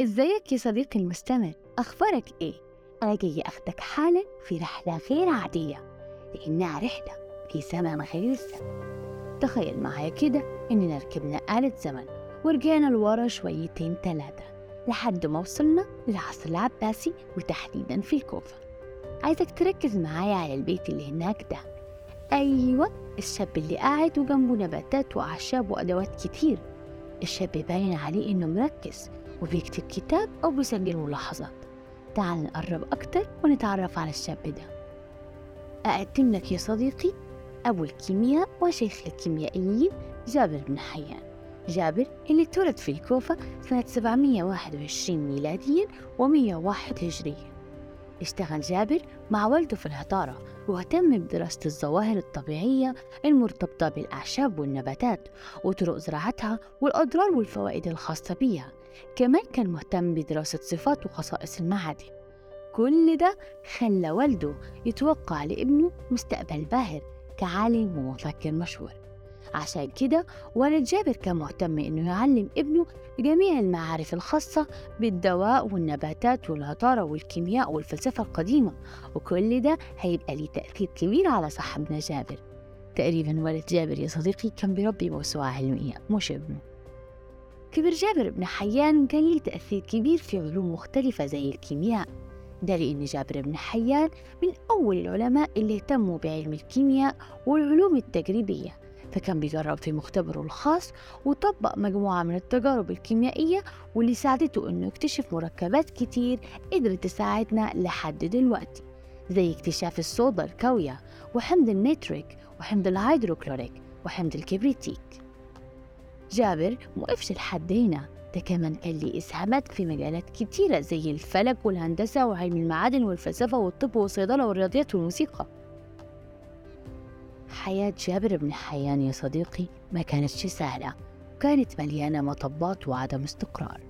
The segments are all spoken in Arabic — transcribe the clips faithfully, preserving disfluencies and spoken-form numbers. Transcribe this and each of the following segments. ازيك يا صديقي المستمع، اخبارك ايه؟ انا جاي اخدك حالا في رحله غير عاديه، لانها رحله في زمن غير الزمن. تخيل معايا كده اننا ركبنا آلة زمن ورجعنا لورا شويتين ثلاثه لحد ما وصلنا للعصر العباسي، وتحديدا في الكوفه. عايزك تركز معايا على البيت اللي هناك ده. ايوه، الشاب اللي قاعد وجنبه نباتات واعشاب وادوات كتير. الشاب باين عليه انه مركز وبيكتب كتاب او بيسجل ملاحظات. تعال نقرب اكتر ونتعرف على الشاب ده. اقدم لك يا صديقي ابو الكيمياء وشيخ الكيميائيين جابر بن حيان. جابر اللي اتولد في الكوفة سنة سبعمية وواحد وعشرين ميلاديا ومية وواحد هجريا. اشتغل جابر مع والده في العطارة، واهتم بدراسة الظواهر الطبيعية المرتبطة بالأعشاب والنباتات وطرق زراعتها والأضرار والفوائد الخاصة بيها. كمان كان مهتم بدراسة صفات وخصائص المعادن. كل ده خلى والده يتوقع لابنه مستقبل باهر كعالم ومفكر مشهور. عشان كده والد جابر كان مهتم إنه يعلم ابنه جميع المعارف الخاصة بالدواء والنباتات والعطارة والكيمياء والفلسفة القديمة، وكل ده هيبقى ليه تأثير كبير على صاحبنا جابر. تقريباً والد جابر يا صديقي كان بيربي موسوعة علمية مش ابنه. كبر جابر بن حيان كان ليه تأثير كبير في علوم مختلفة زي الكيمياء. ده لأن جابر بن حيان من أول العلماء اللي اهتموا بعلم الكيمياء والعلوم التجريبية، فكان بيجرب في مختبره الخاص وطبق مجموعة من التجارب الكيميائية واللي ساعدته إنه يكتشف مركبات كتير قدرت تساعدنا لحد دلوقتي، زي اكتشاف الصودا الكاوية وحمض النيتريك وحمض الهيدروكلوريك وحمض الكبريتيك. جابر موقفش لحد هنا، ده كمان كان ليه إسهامات في مجالات كتيرة زي الفلك والهندسة وعلم المعادن والفلسفة والطب والصيدلة والرياضيات والموسيقى. حياة جابر بن حيان يا صديقي ما كانتش سهلة، وكانت مليانة مطبات وعدم استقرار.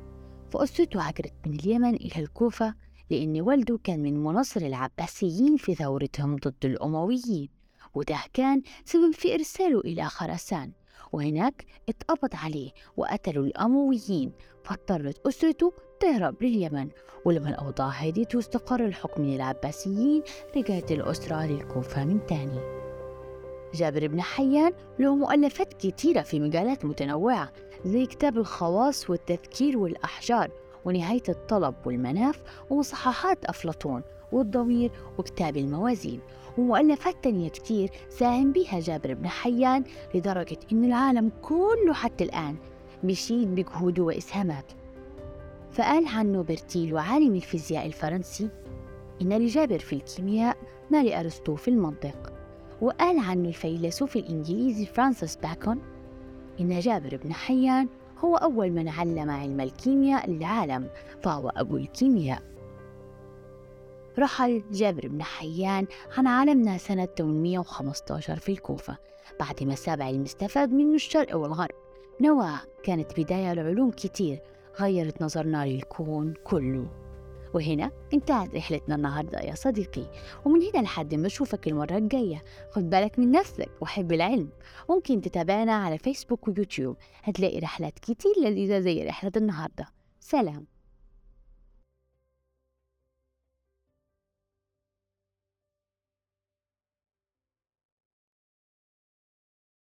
فأسرته هاجرت من اليمن إلى الكوفة لأن والده كان من مناصر العباسيين في ثورتهم ضد الأمويين، وده كان سبب في إرساله إلى خراسان، وهناك اتقبض عليه وقتلوا الأمويين، فاضطرت أسرته تهرب لليمن. ولما الأوضاع هديت واستقر الحكم من العباسيين رجعت الأسرة للكوفة من تاني. جابر بن حيان له مؤلفات كتيرة في مجالات متنوعة زي كتاب الخواص والتذكير والأحجار ونهاية الطلب والمناف ومصححات أفلاطون والضمير وكتاب الموازين، ومؤلفات تانية كتير ساهم بيها جابر بن حيان، لدرجة إن العالم كله حتى الآن بيشيد بجهوده وإسهاماته. فقال عنه بيرتيل وعالم الفيزياء الفرنسي إن لجابر في الكيمياء ما لأرسطو في المنطق. وقال عنه الفيلسوف الإنجليزي فرانسيس باكون إن جابر بن حيان هو أول من علم علم الكيمياء للعالم، فهو أبو الكيمياء. رحل جابر بن حيان عن عالمنا سنة ثمانمية وخمستاشر في الكوفة بعد ما ساب علم استفاد منه الشرق والغرب. نواه كانت بداية لعلوم كتير غيرت نظرنا للكون كله. وهنا انتهت رحلتنا النهاردة يا صديقي، ومن هنا لحد ما أشوفك المرة الجاية خد بالك من نفسك وحب العلم. ممكن تتابعنا على فيسبوك ويوتيوب، هتلاقي رحلات كتير لذيذة زي رحلة النهاردة. سلام.